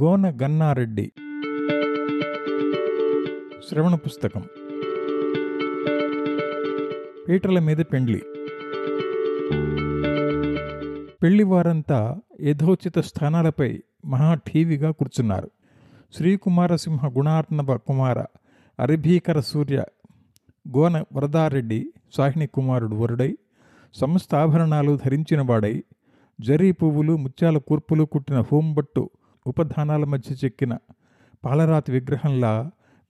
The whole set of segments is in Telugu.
గోన గన్నారెడ్డి శ్రవణ పుస్తకం. పీటల మీద పెండ్లి. పెళ్లివారంతా యథోచిత స్థానాలపై మహా ఠీవిగా కూర్చున్నారు. శ్రీకుమారసింహ, గుణార్ణవకుమార, అరభీకర సూర్య, గోన వరదారెడ్డి సాహిణి కుమారుడు వరుడై సమస్త ఆభరణాలు ధరించినవాడై జరీ పువ్వులు ముత్యాల కూర్పులు కుట్టిన హోంబట్టు ఉపధానాల మధ్య చెక్కిన పాలరాతి విగ్రహంలా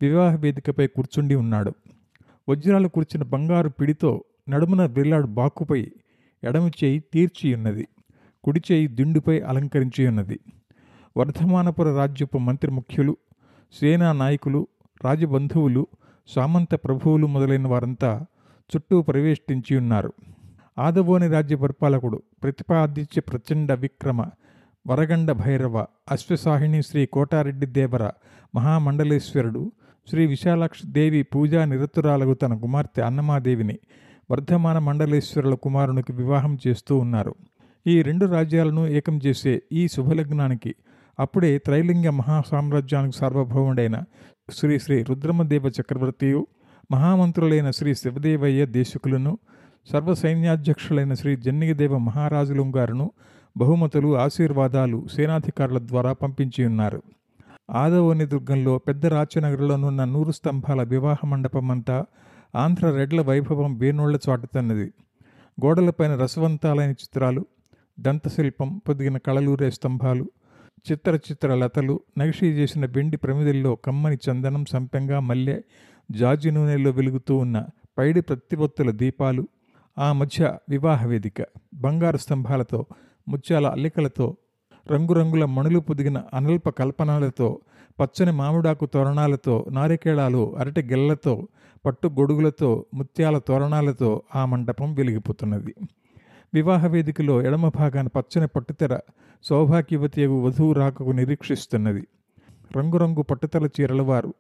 వివాహ వేదికపై కూర్చుండి ఉన్నాడు. వజ్రాలు కూర్చిన బంగారు పిడితో నడుమున బిల్లాడు బాకుపై ఎడమ చేయి తీర్చియున్నది, కుడి చేయి దిండుపై అలంకరించియున్నది. వర్ధమానపుర రాజ్యపు మంత్రి ముఖ్యులు, సేనా నాయకులు, రాజబంధువులు, సామంత ప్రభువులు మొదలైన వారంతా చుట్టూ ప్రవేశించి ఉన్నారు. ఆదవోని రాజ్య పరిపాలకుడు ప్రతిపాదిత్య ప్రచండ విక్రమ వరగండ భైరవ అశ్వసాహిణి శ్రీ కోటారెడ్డి దేవర మహామండలేశ్వరుడు శ్రీ విశాలక్ష దేవి పూజా నిరతురాలకు తన కుమార్తె అన్నమాదేవిని వర్ధమాన మండలేశ్వరుల కుమారునికి వివాహం చేస్తూ ఉన్నారు. ఈ రెండు రాజ్యాలను ఏకం చేసే ఈ శుభలగ్నానికి అప్పుడే త్రైలింగ మహాసామ్రాజ్యానికి సార్వభౌముడైన శ్రీ శ్రీ రుద్రమ్మదేవ చక్రవర్తియు, మహామంత్రులైన శ్రీ శివదేవయ్య దేశకులను, సర్వసైన్యాధ్యక్షులైన శ్రీ జన్నిగిదేవ మహారాజులు గారును బహుమతులు, ఆశీర్వాదాలు సేనాధికారుల ద్వారా పంపించి ఉన్నారు. ఆదవోని దుర్గంలో పెద్ద రాచనగరంలోనున్న 100 స్తంభాల వివాహ మండపం అంతా ఆంధ్ర రెడ్ల వైభవం వేణోళ్ల చాటుతున్నది. గోడలపైన రసవంతాలైన చిత్రాలు, దంతశిల్పం పొదిగిన కళలూరే స్తంభాలు, చిత్రలతలు, నగిషీ చేసిన వెండి ప్రమిదల్లో కమ్మని చందనం, సంపెంగ, మల్లె, జాజి నూనెల్లో వెలుగుతూ ఉన్న పైడి ప్రతిపత్తుల దీపాలు, ఆ మధ్య వివాహ వేదిక బంగారు స్తంభాలతో, ముత్యాల అల్లికలతో, రంగురంగుల మణులు పొదిగిన అనల్ప కల్పనలతో, పచ్చని మామిడాకు తోరణాలతో, నారికేళాలు, అరటి గెల్లతో, పట్టు గొడుగులతో, ముత్యాల తోరణాలతో ఆ మండపం వెలిగిపోతున్నది. వివాహ వేదికలో ఎడమ భాగాన పచ్చని పట్టుతెర సౌభాగ్యవతి వధువు రాకకు నిరీక్షిస్తున్నది. రంగురంగు పట్టుతెర చీరల వారు,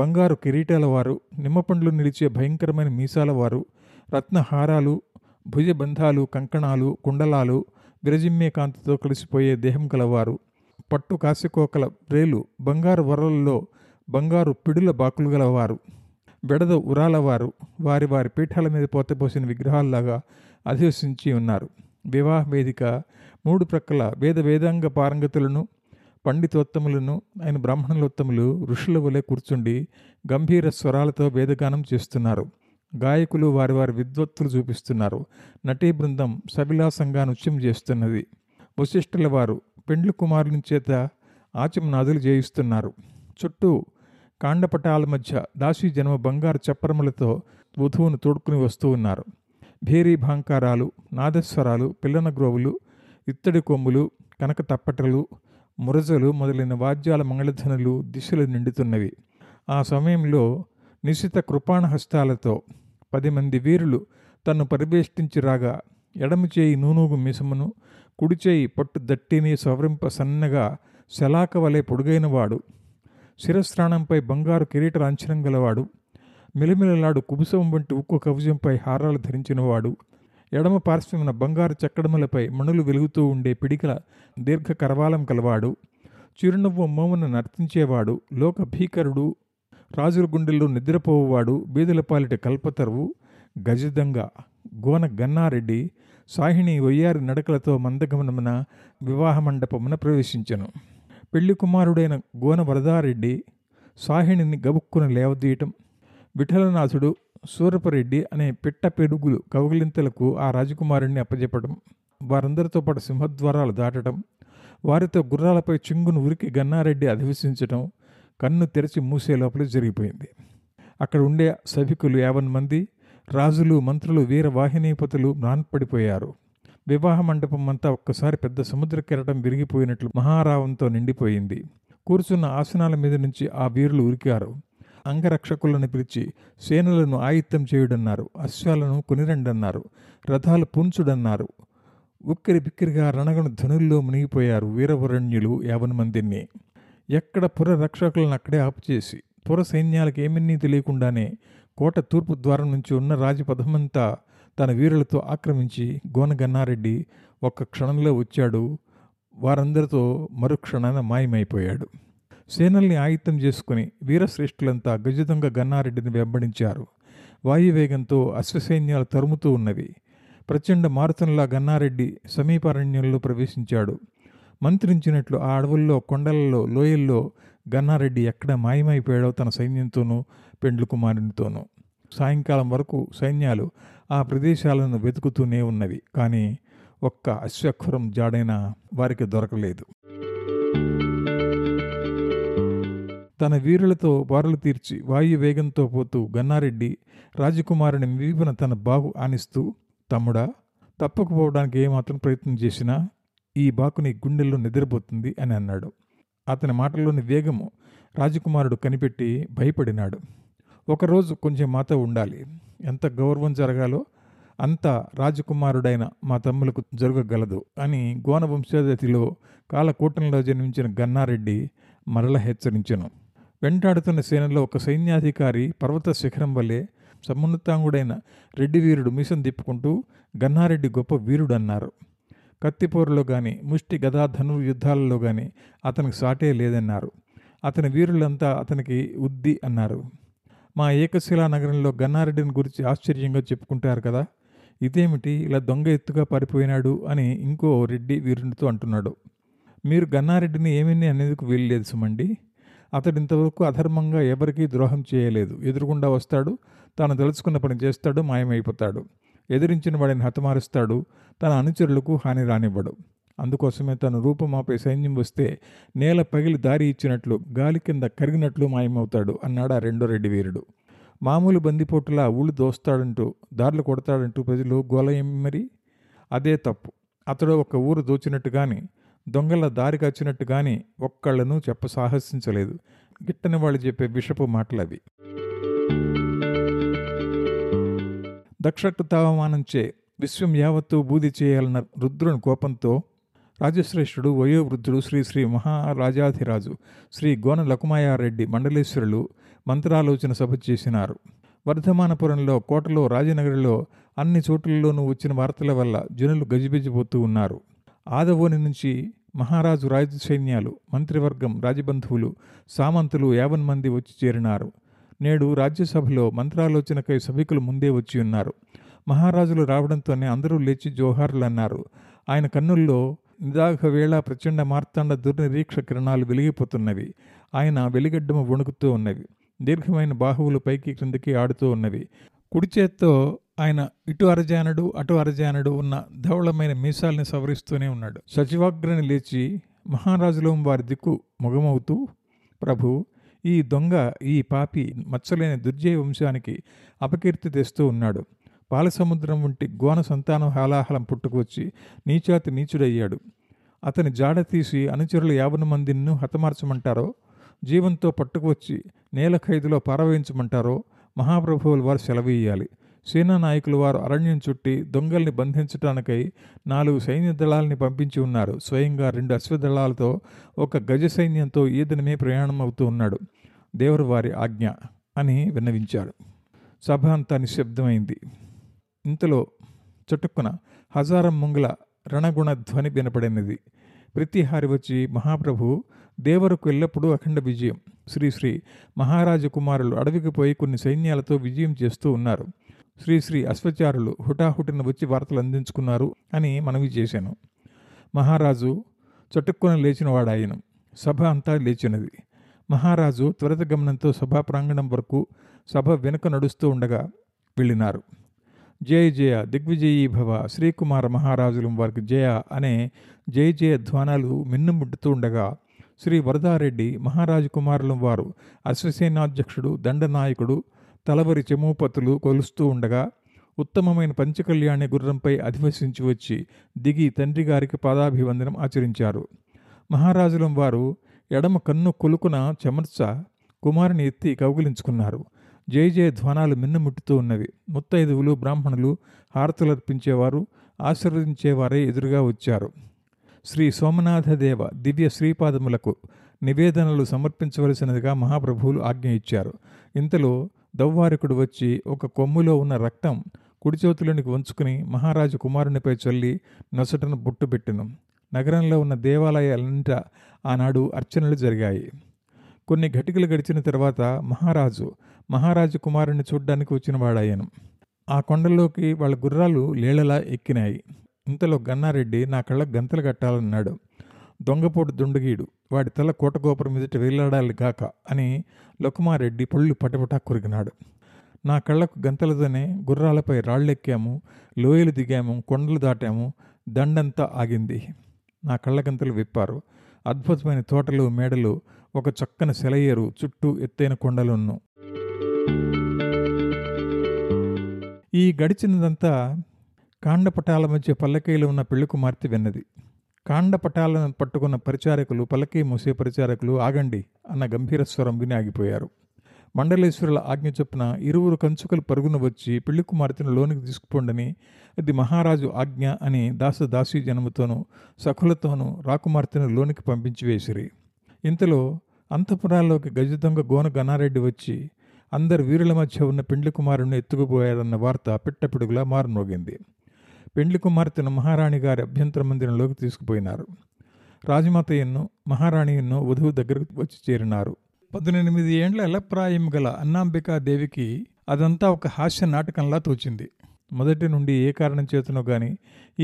బంగారు కిరీటాల వారు, నిమ్మపండ్లు నిలిచే భయంకరమైన మీసాల వారు, రత్నహారాలు, భుజబంధాలు, కంకణాలు, కుండలాలు, విరజిమ్మే కాంతితో కలిసిపోయే దేహం కలవారు, పట్టు కాసికోకల రేలు, బంగారు వరలలో బంగారు పిడుల బాకులు గలవారు, బెడద ఉరాలవారు వారి వారి పీఠాల మీద పోతపోసిన విగ్రహాల్లాగా అధివసించి ఉన్నారు. వివాహ వేదిక మూడు ప్రక్కల వేదాంగ పారంగతులను, పండితోత్తములను అయిన బ్రాహ్మణులోత్తములు ఋషుల వలె కూర్చుండి గంభీర స్వరాలతో వేదగానం చేస్తున్నారు. గాయకులు వారి వారి విద్వత్తులు చూపిస్తున్నారు. నటీ బృందం సవిలాసంగా నృత్యం చేస్తున్నది. వశిష్ఠుల వారు పెండ్లు కుమారుని చేత ఆచమనాదులు చేయిస్తున్నారు. చుట్టూ కాండపటాల మధ్య దాసీ జన్మ బంగారు చప్పరములతో వధువును తోడుకుని వస్తూ ఉన్నారు. భేరీ భాంకారాలు, నాదస్వరాలు, పిల్లన గ్రోవులు, ఇత్తడి కొమ్ములు, కనక తప్పటలు, మురజలు మొదలైన వాద్యాల మంగళధనులు దిశలు నిండుతున్నవి. ఆ సమయంలో నిశిత కృపాణహస్తాలతో 10 మంది వీరులు తన్ను పరివేష్టించి రాగా, ఎడమ చేయి నూనూగు మీసమును, కుడి చేయి పట్టు దట్టిని సవరింప సన్నగా శలాక వలె పొడుగైనవాడు, శిరస్రాణంపై బంగారు కిరీట లాంఛనం గలవాడు, మిలమిలలాడు కుబుసం వంటి ఉక్కు కవచంపై హారాలు ధరించినవాడు, ఎడమ పార్శ్వమున బంగారు చక్కడములపై మణులు వెలుగుతూ ఉండే పిడికల దీర్ఘ కరవాలం కలవాడు, చిరునవ్వు మోమున నర్తించేవాడు, లోక భీకరుడు, రాజుల గుండెల్లో నిద్రపోవువాడు, బీదల పాలిట కల్పతరువు, గజదంగ గోన గన్నారెడ్డి సాహిణి వయ్యారి నడకలతో మందగమనమున వివాహ మండపమున ప్రవేశించెను. పెళ్లి కుమారుడైన గోన వరదారెడ్డి సాహిణిని గబుక్కున లేవదీయటం, విఠలనాథుడు సూరపరెడ్డి అనే పిట్ట పెడుగులు కౌగిలింతలకు ఆ రాజకుమారుణ్ణి అప్పజెప్పడం, వారందరితో పాటు సింహద్వారాలు దాటడం, వారితో గుర్రాలపై చింగును ఉరికి గన్నారెడ్డి అధివసించటం కన్ను తెరిచి మూసే లోపల జరిగిపోయింది. అక్కడ ఉండే సభికులు 50 మంది రాజులు, మంత్రులు, వీర వాహినీపతులు మ్రాన్పడిపోయారు. వివాహ మండపం అంతా ఒక్కసారి పెద్ద సముద్ర కెరటం విరిగిపోయినట్లు మహారావంతో నిండిపోయింది. కూర్చున్న ఆసనాల మీద నుంచి ఆ వీరులు ఉరికారు. అంగరక్షకులను పిలిచి సేనలను ఆయుత్తం చేయుడన్నారు, అశ్వాలను కొనిరండన్నారు, రథాలు పూన్చుడన్నారు. ఉక్కిరి బిక్కిరిగా రణగను ధనుల్లో మునిగిపోయారు వీరవరణ్యులు 50 మందిని. ఎక్కడ పుర రక్షకులను అక్కడే ఆపుచేసి పుర సైన్యాలకు ఏమీ తెలియకుండానే కోట తూర్పు ద్వారం నుంచి ఉన్న రాజపథమంతా తన వీరులతో ఆక్రమించి గోన గన్నారెడ్డి ఒక్క క్షణంలో వచ్చాడు. వారందరితో మరుక్షణాన మాయమైపోయాడు. సేనల్ని ఆయుత్తం చేసుకుని వీరశ్రేష్ఠులంతా గజదంగ గన్నారెడ్డిని వెంబడించారు. వాయువేగంతో అశ్వసైన్యాలు తరుముతూ ఉన్నవి. ప్రచండ మారుతంలా గన్నారెడ్డి సమీపారణ్యంలో ప్రవేశించాడు. మంత్రించినట్లు ఆ అడవుల్లో, కొండలలో, లోయల్లో గన్నారెడ్డి ఎక్కడ మాయమైపోయాడో తన సైన్యంతోనూ పెండ్లు కుమారునితోనూ. సాయంకాలం వరకు సైన్యాలు ఆ ప్రదేశాలను వెతుకుతూనే ఉన్నవి. కానీ ఒక్క అశ్వక్షరం జాడైనా వారికి దొరకలేదు. తన వీరులతో బారులు తీర్చి వాయు వేగంతో పోతూ గన్నారెడ్డి రాజకుమారుని వీపున తన బాకు ఆనిస్తూ, తమ్ముడా, తప్పకపోవడానికి ఏమాత్రం ప్రయత్నం చేసినా ఈ బాకుని గుండెల్లో నిద్రపోతుంది అని అన్నాడు. అతని మాటల్లోని వేగము రాజకుమారుడు కనిపెట్టి భయపడినాడు. ఒకరోజు కొంచెం మాతో ఉండాలి, ఎంత గౌరవం జరగాలో అంత రాజకుమారుడైన మా తమ్ములకు జరగగలదు అని గోన వంశజతిలో కాలకూటంలో జన్మించిన గన్నారెడ్డి మరల హెచ్చరించెను. వెంటాడుతున్న సేనలో ఒక సైన్యాధికారి పర్వత శిఖరం వలె సమున్నతాంగుడైన రెడ్డి వీరుడు మిషన్ తిప్పుకుంటూ గన్నారెడ్డి గొప్ప వీరుడు అన్నారు. కత్తిపోరులో కానీ ముష్టి గదా ధనుర్యుద్ధాలలో కానీ అతనికి సాటే లేదన్నారు. అతని వీరులంతా అతనికి ఉద్ది అన్నారు. మా ఏకశిలా నగరంలో గన్నారెడ్డిని గురించి ఆశ్చర్యంగా చెప్పుకుంటారు కదా, ఇదేమిటి ఇలా దొంగ ఎత్తుగా పారిపోయినాడు అని ఇంకో రెడ్డి వీరునితో అంటున్నాడు. మీరు గన్నారెడ్డిని ఏమీ అనేందుకు వీల్లేదు సుమండి. అతడు ఇంతవరకు అధర్మంగా ఎవరికీ ద్రోహం చేయలేదు. ఎదురుకుండా వస్తాడు, తాను తలుచుకున్న పని చేస్తాడు, మాయమైపోతాడు, ఎదిరించిన వాడిని హతమారుస్తాడు, తన అనుచరులకు హాని రానివ్వడు. అందుకోసమే తన రూపమాపే సైన్యం వస్తే నేల పగిలి దారి ఇచ్చినట్లు, గాలి కింద కరిగినట్లు మాయమవుతాడు అన్నాడు ఆ రెండో రెడ్డి వీరుడు. మామూలు బందిపోటులా ఊళ్ళు దోస్తాడంటూ, దారులు కొడతాడంటూ ప్రజలు గోలయమ్మరి. అదే తప్పు. అతడు ఒక ఊరు దోచినట్టు కానీ, దొంగల దారి కాచినట్టు కానీ ఒక్కళ్ళను సాహసించలేదు. గిట్టని వాళ్ళు చెప్పే విషపు మాటలవి. దక్షట్టు తావమానంచే విశ్వం యావత్తు బూది చేయాలన్న రుద్రుని కోపంతో రాజశ్రేష్ఠుడు వయోవృద్ధుడు శ్రీ శ్రీ మహారాజాధిరాజు శ్రీ గోన లకుమయ్యరెడ్డి మండలేశ్వరులు మంత్రాలోచన సభ చేసినారు. వర్ధమానపురంలో, కోటలో, రాజనగరిలో అన్ని చోట్లలోనూ వచ్చిన వార్తల వల్ల జనులు గజిబిజిపోతూ ఉన్నారు. ఆదవోని నుంచి మహారాజు రాజసైన్యాలు, మంత్రివర్గం, రాజబంధువులు, సామంతులు 50 మంది వచ్చి చేరినారు. నేడు రాజ్యసభలో మంత్రాలోచనకై సభికులు ముందే వచ్చి ఉన్నారు. మహారాజులు రావడంతోనే అందరూ లేచి జోహార్లు అన్నారు. ఆయన కన్నుల్లో నిదాఘవేళ ప్రచండ మార్తాండ దుర్నిరీక్ష కిరణాలు వెలిగిపోతున్నవి. ఆయన వెలిగడ్డము వణుకుతూ ఉన్నవి. దీర్ఘమైన బాహువులు పైకి క్రిందికి ఆడుతూ ఉన్నవి. కుడిచేత్తో ఆయన ఇటు అరజానడు అటు అరజానడు ఉన్న ధవళమైన మీసాల్ని సవరిస్తూనే ఉన్నాడు. సచివాగ్రని లేచి మహారాజులం వారి దిక్కు ముఖమవుతూ, ప్రభు, ఈ దొంగ, ఈ పాపి మచ్చలేని దుర్జయ వంశానికి అపకీర్తి తెస్తూ ఉన్నాడు. పాలసముద్రం వంటి గోన సంతానం హాలాహలం పుట్టుకొచ్చి నీచాతి నీచుడయ్యాడు. అతని జాడ తీసి అనుచరులు 50 మందిని హతమార్చమంటారో, జీవంతో పట్టుకువచ్చి నేల ఖైదులో పారవేయించమంటారో మహాప్రభువుల వారు సెలవీయాలి. సేనా నాయకుల వారు అరణ్యం చుట్టి దొంగల్ని బంధించటానికై 4 సైన్య దళాలని పంపించి ఉన్నారు. స్వయంగా 2 అశ్వదళాలతో ఒక గజ సైన్యంతో ఈదనమే ప్రయాణం అవుతూ ఉన్నాడు. దేవుడు వారి ఆజ్ఞ అని విన్నవించాడు. సభ అంతా నిశ్శబ్దమైంది. ఇంతలో చటుక్కున హజారం ముంగల రణగుణ ధ్వని వినపడినది. ప్రతిహారి వచ్చి, మహాప్రభు, దేవరకు ఎల్లప్పుడూ అఖండ విజయం. శ్రీ శ్రీ మహారాజ కుమారులు అడవికి పోయి కొన్ని సైన్యాలతో విజయం చేస్తూ ఉన్నారు. శ్రీ శ్రీ అశ్వచారులు హుటాహుటిన వచ్చి వార్తలు అందించుకున్నారు అని మనవి చేశాను. మహారాజు చటుక్కున లేచినవాడాయను. సభ అంతా లేచినది. మహారాజు త్వరిత గమనంతో సభా ప్రాంగణం వరకు సభ వెనుక నడుస్తూ ఉండగా వెళ్ళినారు. జయ జయ దిగ్విజయీ భవ శ్రీకుమార మహారాజులం వారికి జయ అనే జయ జయ ధ్వానాలు మిన్నుముట్టుతూ ఉండగా శ్రీ వరదారెడ్డి మహారాజు కుమారులం వారు అశ్వసేనాధ్యక్షుడు దండనాయకుడు తలవరి చెమూపతులు కొలుస్తూ ఉండగా ఉత్తమమైన పంచకళ్యాణి గుర్రంపై అధివసించి వచ్చి దిగి తండ్రిగారికి పాదాభివందనం ఆచరించారు. మహారాజులం వారు ఎడమ కన్ను కొలుకున చెమర్చ కుమారుని ఎత్తి కౌగిలించుకున్నారు. జయ జయ ధ్వానాలు మిన్నముట్టుతూ ఉన్నవి. ముత్తైదువులు, బ్రాహ్మణులు, హారతులర్పించేవారు, ఆశీర్వదించేవారే ఎదురుగా వచ్చారు. శ్రీ సోమనాథ దేవ దివ్య శ్రీపాదములకు నివేదనలు సమర్పించవలసినదిగా మహాప్రభువులు ఆజ్ఞ ఇచ్చారు. ఇంతలో దౌవారికుడు వచ్చి ఒక కొమ్ములో ఉన్న రక్తం కుడిచేతులోనికి వంచుకుని మహారాజు కుమారునిపై చల్లి నొసటను బొట్టు పెట్టెను. నగరంలో ఉన్న దేవాలయాలంట ఆనాడు అర్చనలు జరిగాయి. కొన్ని ఘటికలు గడిచిన తర్వాత మహారాజు కుమారుణ్ణి చూడ్డానికి వచ్చిన వాడాయను. ఆ కొండల్లోకి వాళ్ళ గుర్రాలు లేలలా ఎక్కినాయి. ఇంతలో గన్నారెడ్డి నా కళ్ళకు గంతలు కట్టాలన్నాడు. దొంగపోటు దుండగీడు, వాడి తల కోటగోపురం మీదట వేలాడాలి గాక అని లకుమారెడ్డి పొళ్ళు పటపటా కొరికినాడు. నా కళ్ళకు గంతలతోనే గుర్రాలపై రాళ్ళెక్కాము, లోయలు దిగాము, కొండలు దాటాము. దండంతా ఆగింది. నా కళ్ళ గంతలు విప్పారు. అద్భుతమైన తోటలు, మేడలు, ఒక చక్కని సెలయేరు, చుట్టూ ఎత్తైన కొండలున్ను. ఈ గడిచినదంతా కాండపటాల మధ్య పల్లకీలు ఉన్న పెళ్ళికుమార్తె విన్నది. కాండపటాలను పట్టుకున్న పరిచారకులు, పల్లకీ మూసే పరిచారకులు ఆగండి అన్న గంభీర స్వరం విని ఆగిపోయారు. మండలేశ్వరుల ఆజ్ఞ చొప్పున ఇరువురు కంచుకలు పరుగున వచ్చి పెళ్లికుమార్తెను లోనికి తీసుకుపోండని, అది మహారాజు ఆజ్ఞ అని దాసదాసీ జనముతోనూ సఖులతోనూ రాకుమార్తెను లోనికి పంపించి వేసిరి. ఇంతలో అంతఃపురాల్లోకి గజ దొంగ గోన గన్నారెడ్డి వచ్చి అందరు వీరుల మధ్య ఉన్న పెండ్లికుమారుని ఎత్తుకుపోయారన్న వార్త పిట్టపిడుగులా మారుమోగింది. పెండ్లికుమార్తెను మహారాణి గారి అభ్యంతర మందిరంలోకి తీసుకుపోయినారు. రాజమాతయ్యను మహారాణిను వధువు దగ్గరకు వచ్చి చేరినారు. 18 ఏండ్ల ఎలప్రాయం గల అన్నాంబికా దేవికి అదంతా ఒక హాస్య నాటకంలా తోచింది. మొదటి నుండి ఏ కారణం చేతనో గాని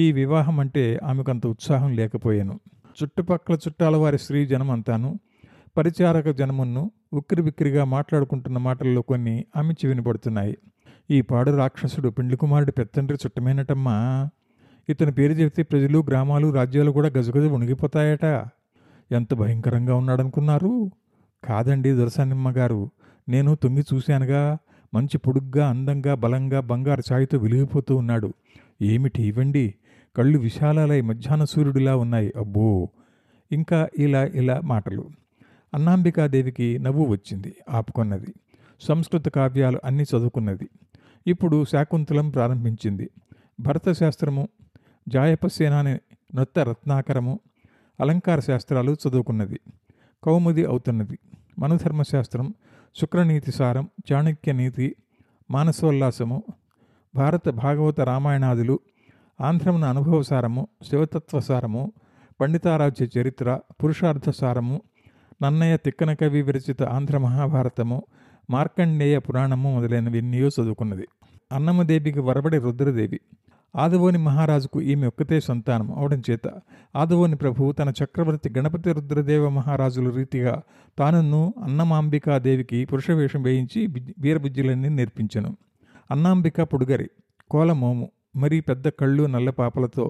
ఈ వివాహం అంటే ఆమెకు అంత ఉత్సాహం లేకపోయాను. చుట్టుపక్కల చుట్టాల వారి స్త్రీ జనం అంతాను పరిచారక జనమును ఉక్కిరి బిక్కిరిగా మాట్లాడుకుంటున్న మాటల్లో కొన్ని ఆమె చెవినబడుతున్నాయి. ఈ పాడు రాక్షసుడు పెండ్లికుమారుడు పెత్తండ్రి చుట్టమేనటమ్మా, ఇతని పేరు చెబితే ప్రజలు, గ్రామాలు, రాజ్యాలు కూడా గజగజ ఉణిగిపోతాయట. ఎంత భయంకరంగా ఉన్నాడనుకున్నారు? కాదండి దొరసానిమ్మగారు, నేను తొంగి చూశానుగా. మంచి పొడుగ్గా, అందంగా, బలంగా, బంగారు ఛాయతో వెలిగిపోతూ ఉన్నాడు. ఏమిటి ఇవ్వండి, కళ్ళు విశాలాలై మధ్యాహ్న సూర్యుడిలా ఉన్నాయి. అబ్బో! ఇంకా ఇలా ఇలా మాటలు. అన్నాంబికాదేవికి నవ్వు వచ్చింది. ఆపుకున్నది. సంస్కృత కావ్యాలు అన్నీ చదువుకున్నది. ఇప్పుడు శాకుంతలం ప్రారంభించింది. భరతశాస్త్రము, జాయపసేనాని నృత్య రత్నాకరము, అలంకార శాస్త్రాలు చదువుకున్నది. కౌముది అవుతున్నది. మనుధర్మశాస్త్రం, శుక్రనీతిసారం, చాణక్యనీతి, మానసోల్లాసము, భారత భాగవత రామాయణాదులు, ఆంధ్రమున అనుభవసారము, శివతత్వసారము, పండితారాజ్య చరిత్ర, పురుషార్థసారము, నన్నయ్య తిక్కన కవి విరచిత ఆంధ్ర మహాభారతము, మార్కండేయ పురాణము మొదలైనవన్నీయో చదువుకున్నది. అన్నమాదేవికి వరబడి రుద్రదేవి. ఆదవోని మహారాజుకు ఈమె ఒక్కతే సంతానం అవడం చేత ఆదవోని ప్రభువు తన చక్రవర్తి గణపతి రుద్రదేవ మహారాజుల రీతిగా తానున్ను అన్నమాంబికాదేవికి పురుషవేషం వేయించి వీరబుజ్జులన్నీ నేర్పించెను. అన్నాంబిక పొడుగరి, కోలమోము, మరీ పెద్ద కళ్ళు, నల్ల పాపలతో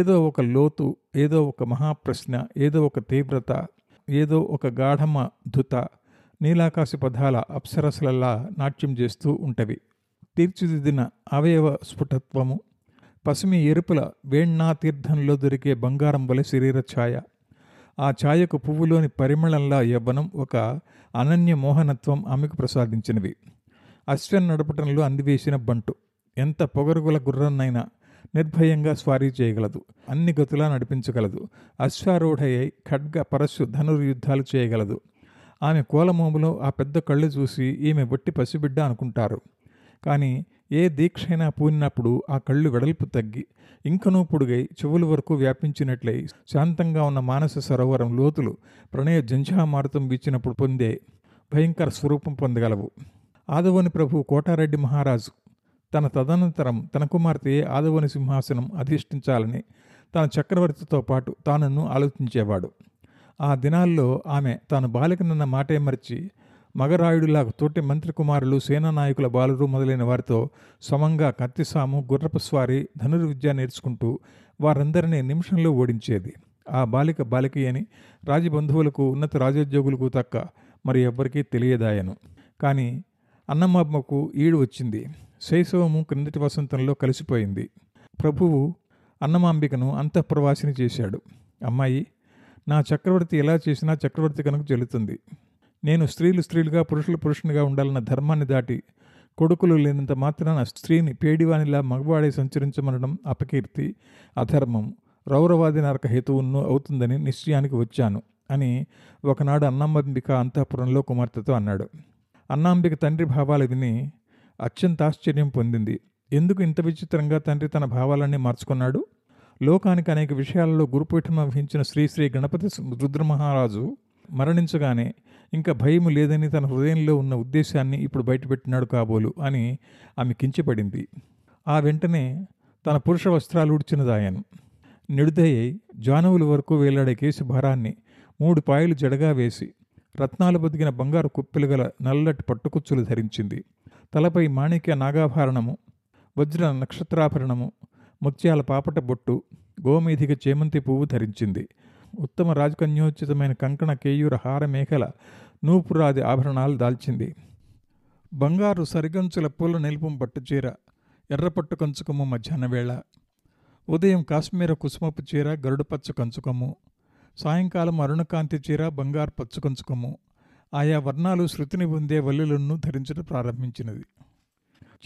ఏదో ఒక లోతు, ఏదో ఒక మహాప్రశ్న, ఏదో ఒక తీవ్రత, ఏదో ఒక గాఢమ ధుత, నీలాకాశ పదాల అప్సరసలలా నాట్యం చేస్తూ ఉంటవి. తీర్చిదిద్దిన అవయవ స్ఫుటత్వము, పసిమి ఎరుపుల వేణ్ణా తీర్థంలో దొరికే బంగారం వలె శరీర ఛాయ, ఆ ఛాయకు పువ్వులోని పరిమళంలా యవ్వనం, ఒక అనన్య మోహనత్వం ఆమెకు ప్రసాదించినవి. అశ్వం నడపటంలో అందివేసిన బంటు, ఎంత పొగరుగుల గుర్రన్నైనా నిర్భయంగా స్వారీ చేయగలదు. అన్ని గతులా నడిపించగలదు. అశ్వారూఢయ్యై ఖడ్గ, పరశు, ధనుర్యుద్ధాలు చేయగలదు. ఆమె కోలమోములో ఆ పెద్ద కళ్ళు చూసి ఈమె బొట్టి పసిబిడ్డ అనుకుంటారు. కానీ ఏ దీక్షైనా పూనినప్పుడు ఆ కళ్ళు వెడల్పు తగ్గి ఇంకనూ పొడుగై చెవుల వరకు వ్యాపించినట్లయి శాంతంగా ఉన్న మానస సరోవరం లోతులు ప్రణయ జంఝామారుతం వీచినప్పుడు పొందే భయంకర స్వరూపం పొందగలవు. ఆదవోని ప్రభు కోటారెడ్డి మహారాజు తన తదనంతరం తన కుమార్తె ఆదవోని సింహాసనం అధిష్ఠించాలని తన చక్రవర్తితో పాటు తానును ఆలోచించేవాడు. ఆ దినాల్లో ఆమె తాను బాలికనన్న మాటే మరిచి మగరాయుడులా తోటి మంత్రి కుమారులు, సేనా నాయకుల బాలురు మొదలైన వారితో సమంగా కత్తిసాము, గుర్రపు స్వారీ, ధనుర్విద్య నేర్చుకుంటూ వారందరినీ నిమిషంలో ఓడించేది. ఆ బాలిక బాలికి అని రాజబంధువులకు, ఉన్నత రాజోద్యోగులకు తక్క మరి ఎవ్వరికీ తెలియదాయను. కానీ అన్నమామ్మకు ఈడు వచ్చింది. శైశవము క్రిందటి వసంతంలో కలిసిపోయింది. ప్రభువు అన్నమాంబికను అంతఃప్రవాసిని చేశాడు. అమ్మాయి, నా చక్రవర్తి ఎలా చేసినా చక్రవర్తి కనుక చెల్లుతుంది. నేను స్త్రీలు స్త్రీలుగా, పురుషులు పురుషునిగా ఉండాలన్న ధర్మాన్ని దాటి కొడుకులు లేనంత మాత్రాన స్త్రీని పేడివానిలా మగవాడే సంచరించమనడం అపకీర్తి, అధర్మం, రౌరవాది నరక హేతువును అవుతుందని నిశ్చయానికి వచ్చాను అని ఒకనాడు అన్నాంబిక అంతఃపురంలో కుమార్తెతో అన్నాడు. అన్నాంబిక తండ్రి భావాలు విని అత్యంత ఆశ్చర్యం పొందింది. ఎందుకు ఇంత విచిత్రంగా తండ్రి తన భావాలన్నీ మార్చుకున్నాడు? లోకానికి అనేక విషయాలలో గురుపీఠం వహించిన శ్రీశ్రీ గణపతి రుద్రమహారాజు మరణించగానే ఇంకా భయం లేదని తన హృదయంలో ఉన్న ఉద్దేశాన్ని ఇప్పుడు బయటపెట్టినాడు కాబోలు అని ఆమె కించపడింది. ఆ వెంటనే తన పురుష వస్త్రాలు ఉడిచినదాయను నిడుదయ్యై జానువుల వరకు వేలాడే కేసు భారాన్ని 3 పాయలు జడగా వేసి రత్నాలు బొదిగిన బంగారు కుప్పెలు గల నల్లటి పట్టుకుచ్చులు ధరించింది. తలపై మాణిక్య నాగాభరణము, వజ్ర నక్షత్రాభరణము, ముత్యాల పాపట బొట్టు, గోమేధిక చేమంతి పువ్వు ధరించింది. ఉత్తమ రాజకన్యోచితమైన కంకణ కేయూర హారమేఖల నూపురాది ఆభరణాలు దాల్చింది. బంగారు సరిగంచుల పూల నిలుపు పట్టుచీర, ఎర్రపట్టు కంచుకము మధ్యాహ్న వేళ, ఉదయం కాశ్మీర కుసుమపు చీర, గరుడుపచ్చు కంచుకము, సాయంకాలం అరుణకాంతి చీర, బంగారు పచ్చు కంచుకము, ఆయా వర్ణాలు శృతిని పొందే వల్లులను ధరించడం ప్రారంభించినది.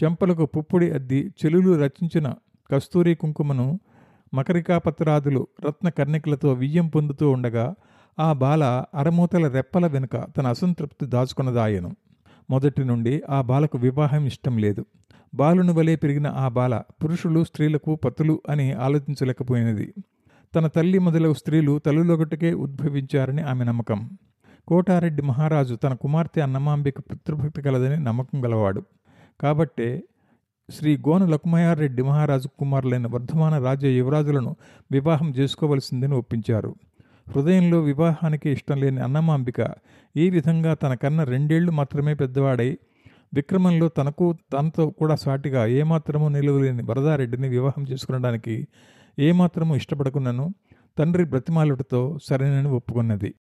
చెంపలకు పుప్పుడి అద్ది చెలులు రచించిన కస్తూరి కుంకుమను మకరికాపత్రాదులు రత్న కర్ణికలతో వియ్యం పొందుతూ ఉండగా ఆ బాల అరమూతల రెప్పల వెనుక తన అసంతృప్తి దాచుకున్నదాయను. మొదటి నుండి ఆ బాలకు వివాహం ఇష్టం లేదు. బాలుని వలె పెరిగిన ఆ బాల పురుషులు స్త్రీలకు పతులు అని ఆలోచించలేకపోయినది. తన తల్లి మొదలగు స్త్రీలు తల్లులొగటికే ఉద్భవించారని ఆమె నమ్మకం. కోటారెడ్డి మహారాజు తన కుమార్తె అన్నమాంబిక పితృభక్తి కలదని నమ్మకం గలవాడు కాబట్టే శ్రీ గోన లక్ష్మయ్యరెడ్డి మహారాజు కుమారులైన వర్ధమాన రాజ్య యువరాజులను వివాహం చేసుకోవలసిందని ఒప్పించారు. హృదయంలో వివాహానికి ఇష్టం లేని అన్నమాంబిక ఈ విధంగా తన కన్నా 2 ఏళ్లు మాత్రమే పెద్దవాడై విక్రమంలో తనతో కూడా సాటిగా ఏమాత్రమూ నిలువలేని వరదారెడ్డిని వివాహం చేసుకునడానికి ఏమాత్రమూ ఇష్టపడకున్నను తండ్రి బ్రతిమాలుడితో సరేనని ఒప్పుకున్నది.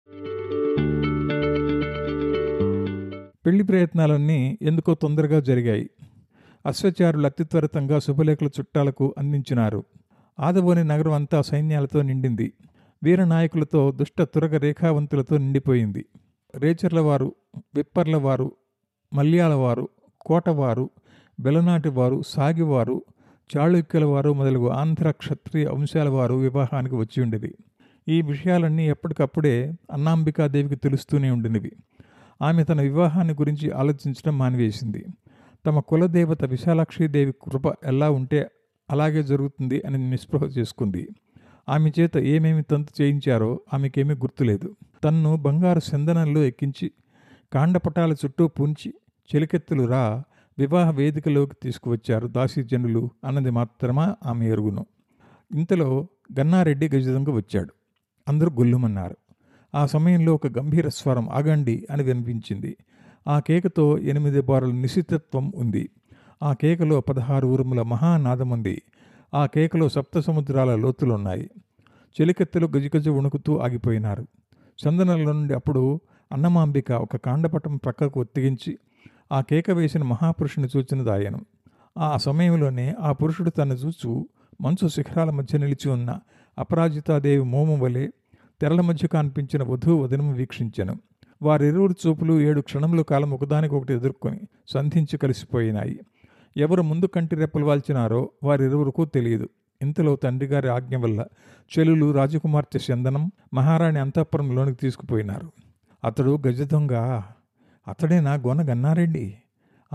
పెళ్లి ప్రయత్నాలన్నీ ఎందుకో తొందరగా జరిగాయి. అశ్వచారులు అత్యుత్వరితంగా శుభలేఖల చుట్టాలకు అందించినారు. ఆదవోని నగరం అంతా సైన్యాలతో నిండింది. వీరనాయకులతో దుష్ట తురగ రేఖావంతులతో నిండిపోయింది. రేచర్లవారు, విప్పర్లవారు, మల్యాలవారు, కోటవారు, బెలనాటివారు, సాగివారు, చాళుక్యులవారు మొదలగు ఆంధ్ర క్షత్రియ వంశాల వారు వివాహానికి వచ్చి ఉండేది. ఈ విషయాలన్నీ ఎప్పటికప్పుడే అన్నాంబికాదేవికి తెలుస్తూనే ఉండినవి. ఆమె తన వివాహాన్ని గురించి ఆలోచించడం మానివేసింది. తమ కులదేవత విశాలక్షీదేవి కృప ఎలా ఉంటే అలాగే జరుగుతుంది అని నిస్పృహ చేసుకుంది. ఆమె చేత ఏమేమి తంతు చేయించారో ఆమెకేమీ గుర్తులేదు. తన్ను బంగారు చందనంలో ఎక్కించి కాండపటాల చుట్టూ పూంచి చెలికెత్తులు రా వివాహ వేదికలోకి తీసుకువచ్చారు దాసీజనులు అన్నది మాత్రమా ఆమె ఎరుగును. ఇంతలో గన్నారెడ్డి గజదంగా వచ్చాడు. అందరూ గొల్లుమన్నారు. ఆ సమయంలో ఒక గంభీర స్వరం ఆగండి అని వినిపించింది. ఆ కేకతో 8 బారుల నిశితత్వం ఉంది. ఆ కేకలో 16 ఉరుముల మహానాదం ఉంది. ఆ కేకలో 7 సముద్రాల లోతులున్నాయి. చెలికెత్తలు గజగజ వణుకుతూ ఆగిపోయినారు. చందనంలో నుండి అప్పుడు అన్నమాంబిక ఒక కాండపటం ప్రక్కకు ఒత్తిగించి ఆ కేక వేసిన మహాపురుషుని చూచినదాయను. ఆ సమయంలోనే ఆ పురుషుడు తన చూచు మంచు శిఖరాల మధ్య నిలిచి ఉన్న అపరాజితాదేవి మోము వలె తెరల మధ్య కనిపించిన వధూ వదనము వీక్షించెను. వారిరువురు చూపులు 7 క్షణముల కాలం ఒకదానికొకటి ఎదుర్కొని సంధించి కలిసిపోయినాయి. ఎవరు ముందు కంటి రెప్పలు వాల్చినారో వారిరువురుకు తెలియదు. ఇంతలో తండ్రిగారి ఆజ్ఞ వల్ల చెలులు రాజకుమార్తె చందనం మహారాణి అంతఃపురంలోనికి తీసుకుపోయినారు. అతడు గజదొంగ, అతడేనా గోన గన్నారెడ్డి,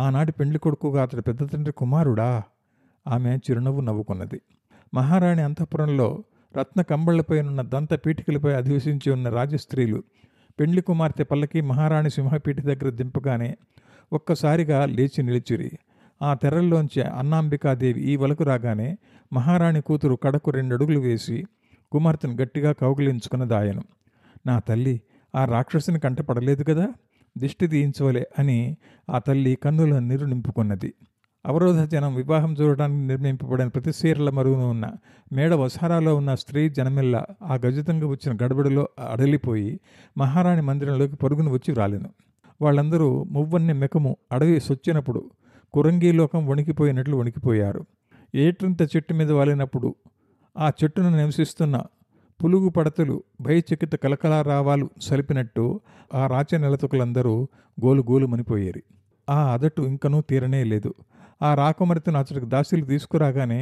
ఆనాటి పెండ్లి కొడుకుగా అతడి పెద్ద తండ్రి కుమారుడా? ఆమె చిరునవ్వు నవ్వుకున్నది. మహారాణి అంతఃపురంలో రత్న కంబళ్లపైనున్న దంత పీఠికలపై అధివసించి ఉన్న రాజస్త్రీలు పెండ్లి కుమార్తె పల్లకి మహారాణి సింహపీఠ దగ్గర దింపగానే ఒక్కసారిగా లేచి నిలిచిరి. ఆ తెరల్లోంచి అన్నాంబికాదేవి ఈ వలకు రాగానే మహారాణి కూతురు కడకు 2 అడుగులు వేసి కుమార్తెను గట్టిగా కౌగిలించుకున్నదాయను. నా తల్లి, ఆ రాక్షసుని కంటపడలేదు కదా, దిష్టి తీయించవలే అని ఆ తల్లి కన్నుల నీరు నింపుకున్నది. అవరోధ జనం వివాహం చూడడానికి నిర్ణయింపబడిన ప్రతి సీరల మరుగున ఉన్న మేడ వసారాలో ఉన్న స్త్రీ జనమిల్ల ఆ గజితంగా వచ్చిన గడబడిలో అడలిపోయి మహారాణి మందిరంలోకి పరుగును వచ్చి రాలేను. వాళ్ళందరూ మువ్వన్ని మెకము అడవి సొచ్చినప్పుడు కురంగీలోకం వణికిపోయినట్లు వణికిపోయారు. ఏట్రింత చెట్టు మీద వాలినప్పుడు ఆ చెట్టును నివసిస్తున్న పులుగు పడతలు భయచకిత కలకలారావాలు సలిపినట్టు ఆ రాచ నెలతుకులందరూ గోలుగోలుమనిపోయేరు. ఆ అదటు ఇంకనూ తీరనే లేదు. ఆ రాకుమరితను అతడికి దాసీలు తీసుకురాగానే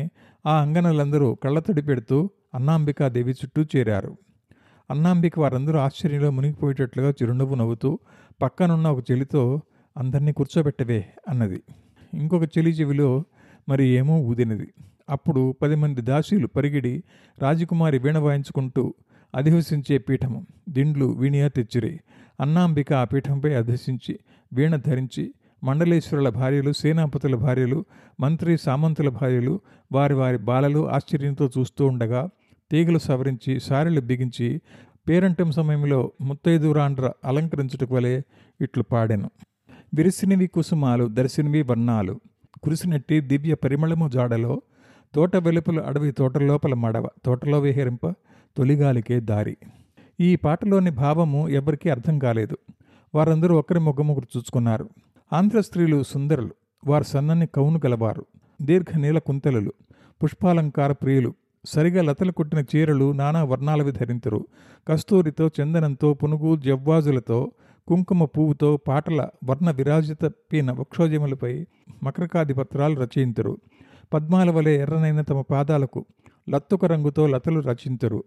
ఆ అంగనలందరూ కళ్ళతడి పెడుతూ అన్నాంబికాదేవి చుట్టూ చేరారు. అన్నాంబిక వారందరూ ఆశ్చర్యంలో మునిగిపోయేటట్లుగా చిరునవ్వు నవ్వుతూ పక్కనున్న ఒక చెలితో అందరినీ కూర్చోబెట్టవే అన్నది. ఇంకొక చెలి చెవిలో మరి ఏమో ఊదినది. అప్పుడు 10 మంది దాసీలు పరిగిడి రాజకుమారి వీణ వాయించుకుంటూ అధివసించే పీఠము దిండ్లు వీణియా తెచ్చిరి. అన్నాంబిక ఆ పీఠంపై అధివసించి వీణ ధరించి మండలేశ్వరుల భార్యలు, సేనాపతుల భార్యలు, మంత్రి సామంతుల భార్యలు వారి వారి బాలలు ఆశ్చర్యంతో చూస్తూ ఉండగా తీగలు సవరించి సారెలు బిగించి పేరంటం సమయంలో ముత్తైదురాండ్ర అలంకరించుటకు వలె ఇట్లు పాడెను. విరిసినవి కుసుమాలు, దర్శినవి వర్ణాలు, కురిసినట్టి దివ్య పరిమళము జాడలో, తోట వెలుపుల అడవి తోటలోపల మడవ, తోటలో విహరింప తొలిగాలికే దారి. ఈ పాటలోని భావము ఎవరికీ అర్థం కాలేదు. వారందరూ ఒకరి ముఖముగురు చూచుకున్నారు. ఆంధ్ర స్త్రీలు సుందరులు, వారు సన్నని కౌను గలవారు, దీర్ఘ నీల కుంతలు, పుష్పాలంకార ప్రియులు, సరిగా లతలు కుట్టిన చీరలు నానా వర్ణాలవి ధరింతురు. కస్తూరితో, చందనంతో, పునుగు జవ్వాజులతో, కుంకుమ పువ్వుతో పాటల వర్ణ విరాజిత పీన వక్షోజములపై మకరకాది పత్రాలు రచయింతురు. పద్మాల వలె ఎర్రనైన తమ పాదాలకు లత్తుక రంగుతో లతలు రచింతురు.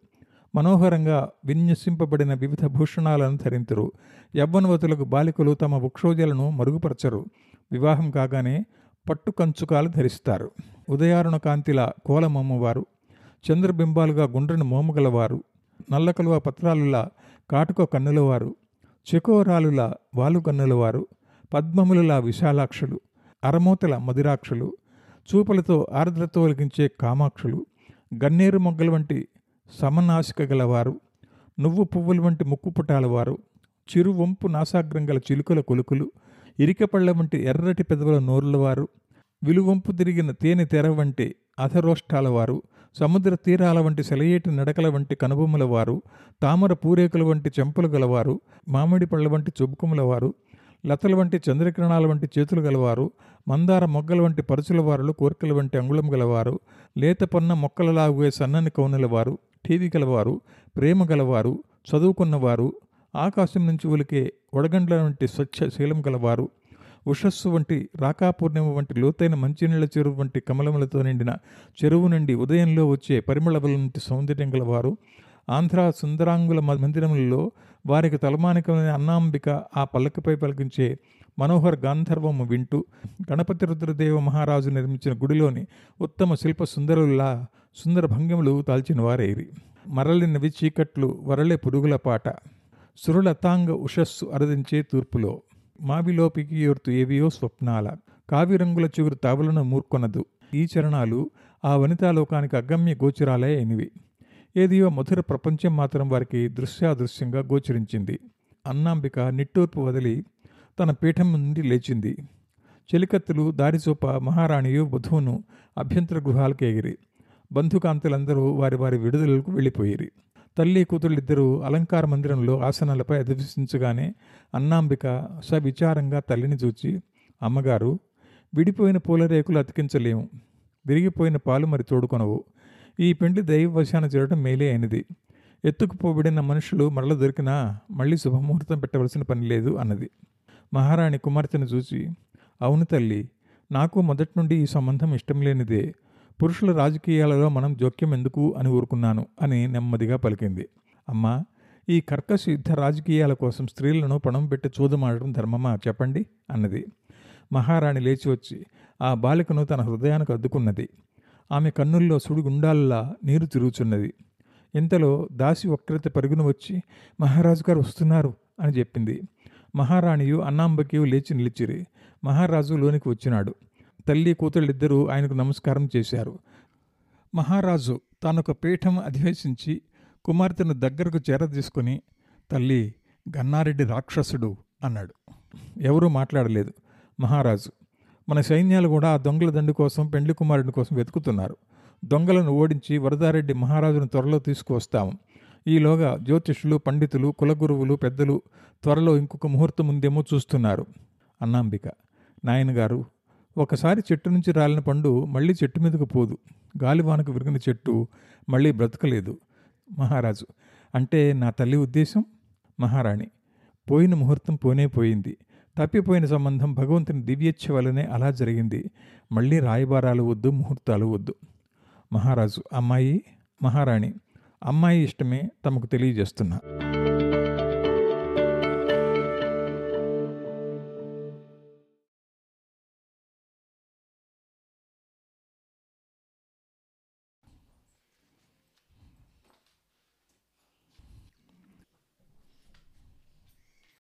మనోహరంగా విన్యసింపబడిన వివిధ భూషణాలను ధరింతురు. యవ్వనవతులకు బాలికలు తమ వక్షోజలను మరుగుపరచరు. వివాహం కాగానే పట్టు కంచుకాలు ధరిస్తారు. ఉదయారుణ కాంతిల కోలమమ్మవారు, చంద్రబింబాలుగా గుండ్రని మోముగలవారు, నల్లకలువ పత్రాలులా కాటుక కన్నులవారు, చెకోరాలులా వాలు కన్నులవారు, పద్మములులా విశాలాక్షులు, అరమూతల మధురాక్షులు, చూపులతో ఆర్ద్రత ఒలిగించే కామాక్షులు, గన్నేరు మొగ్గల వంటి సమనాసిక గలవారు, నువ్వు పువ్వుల వంటి ముక్కుపుటాలవారు, చిరు వంపు నాసాగ్రం గల చిలుకల కొలుకులు, ఇరికపళ్ళ వంటి ఎర్రటి పెదవుల నోరులవారు, విలువంపు తిరిగిన తేనె తెర వంటి అధరోష్టాలవారు, సముద్ర తీరాల వంటి సెలయేటి నడకల వంటి కనుబొమ్మల వారు, తామర పూరేకుల వంటి చెంపలు గలవారు, మామిడి పళ్ళ వంటి చుబుకముల వారు, లతల వంటి చంద్రకిరణాల వంటి చేతులు గలవారు, మందార మొగ్గల వంటి పరుచుల వారులు, కోరికల వంటి అంగుళం గలవారు, లేత పొన్న మొక్కలలాగే సన్నని కౌనుల వారు, ఠీవి గలవారు, ప్రేమ గలవారు, చదువుకున్నవారు, ఆకాశం నుంచి ఒలికే వడగండ్ల వంటి స్వచ్ఛ శీలం గలవారు, ఉషస్సు వంటి రాకాపూర్ణిమ వంటి లోతైన మంచినీళ్ళ చెరువు వంటి కమలములతో నిండిన చెరువు నుండి ఉదయంలో వచ్చే పరిమళముల నుండి సౌందర్యం గలవారు, ఆంధ్ర సుందరాంగుల మందిరములలో వారికి తలమానికమైన అన్నాంబిక ఆ పల్లకిపై పలికించే మనోహర్ గాంధర్వము వింటూ గణపతి రుద్రదేవ మహారాజు నిర్మించిన గుడిలోని ఉత్తమ శిల్ప సుందరుల్లా సుందర భంగిములు తాల్చిన వారేరి. మరలినవి చీకట్లు, వరలే పురుగుల పాట, సురులతాంగ ఉషస్సు అరదించే తూర్పులో, మావిలో పికియూర్తు ఏవియో స్వప్నాల, కావిరంగుల చిగురు తావులను మూర్కొనదు. ఈ చరణాలు ఆ వనితాలోకానికి అగమ్య గోచరాలే అయినవి. ఏదియో మధుర ప్రపంచం మాత్రం వారికి దృశ్యాదృశ్యంగా గోచరించింది. అన్నాంబిక నిట్టూర్పు వదిలి తన పీఠం నుండి లేచింది. చెలికత్తులు, దారిచూప మహారాణియు వధువును అభ్యంతర గృహాలకు ఎగిరి, బంధుకాంతులందరూ వారి వారి విడుదలకు వెళ్ళిపోయిరి. తల్లి కూతుళ్ళిద్దరూ అలంకార మందిరంలో ఆసనాలపై అధివసించగానే అన్నాంబిక సవిచారంగా తల్లిని చూచి, అమ్మగారు, విడిపోయిన పూలరేకులు అతికించలేము, విరిగిపోయిన పాలు మరి తోడుకొనవు. ఈ పెండ్లి దైవవశాన చేరడం మేలే అయినది. ఎత్తుకుపోబడిన మనుషులు మరల దొరికినా మళ్ళీ శుభముహూర్తం పెట్టవలసిన పని లేదు అన్నది. మహారాణి కుమార్తెను చూసి, అవును తల్లి, నాకు మొదటి నుండి ఈ సంబంధం ఇష్టం లేనిదే. పురుషుల రాజకీయాలలో మనం జోక్యం ఎందుకు అని ఊరుకున్నాను అని నెమ్మదిగా పలికింది. అమ్మా, ఈ కర్కశ యుద్ధ రాజకీయాల కోసం స్త్రీలను పణం పెట్టి చూదమాడడం ధర్మమా చెప్పండి అన్నది. మహారాణి లేచి వచ్చి ఆ బాలికను తన హృదయానికి అద్దుకున్నది. ఆమె కన్నుల్లో సుడిగుండాల్లా నీరు తిరుగుచున్నది. ఇంతలో దాసి వక్రత పరుగున వచ్చి, మహారాజు గారు వస్తున్నారు అని చెప్పింది. మహారాణియు అన్నాంబకియు లేచి నిలిచిరి. మహారాజు లోనికి వచ్చినాడు. తల్లి కూతుళ్ళిద్దరూ ఆయనకు నమస్కారం చేశారు. మహారాజు తానొక పీఠం అధివేశించి కుమార్తెను దగ్గరకు చేరదీసుకుని, తల్లి, గన్నారెడ్డి రాక్షసుడు అన్నాడు. ఎవరూ మాట్లాడలేదు. మహారాజు, మన సైన్యాలు కూడా ఆ దొంగల దండు కోసం, పెండ్లి కుమారుడి కోసం వెతుకుతున్నారు. దొంగలను ఓడించి వరదారెడ్డి మహారాజును త్వరలో తీసుకువస్తాము. ఈలోగా జ్యోతిష్యులు, పండితులు, కులగురువులు, పెద్దలు త్వరలో ఇంకొక ముహూర్తం ఉందేమో చూస్తున్నారు. అన్నాంబిక, నాయనగారు, ఒకసారి చెట్టు నుంచి రాలిన పండు మళ్ళీ చెట్టు మీదకు పోదు. గాలివానకు విరిగిన చెట్టు మళ్ళీ బ్రతకలేదు. మహారాజు, అంటే నా తల్లి ఉద్దేశం? మహారాణి, పోయిన ముహూర్తం పోనే పోయింది. తప్పిపోయిన సంబంధం భగవంతుని దివ్యేచ్ఛ వలనే అలా జరిగింది. మళ్ళీ రాయబారాలు వద్దు, ముహూర్తాలు వద్దు. మహారాజు, అమ్మాయి? మహారాణి, అమ్మాయి ఇష్టమే తమకు తెలియజేస్తున్నా.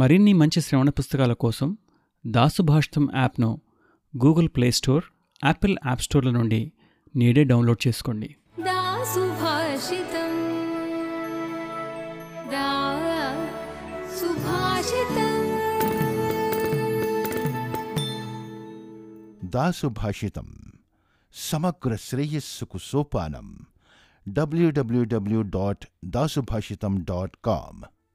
మరిన్ని మంచి శ్రవణ పుస్తకాల కోసం దాసుభాషితం యాప్ను గూగుల్ ప్లేస్టోర్, యాపిల్ యాప్ స్టోర్ల నుండి నేడే డౌన్లోడ్ చేసుకోండి. దాసుభాషితం సమగ్ర శ్రేయస్సుకు సోపానం. www.dasubhashitam.com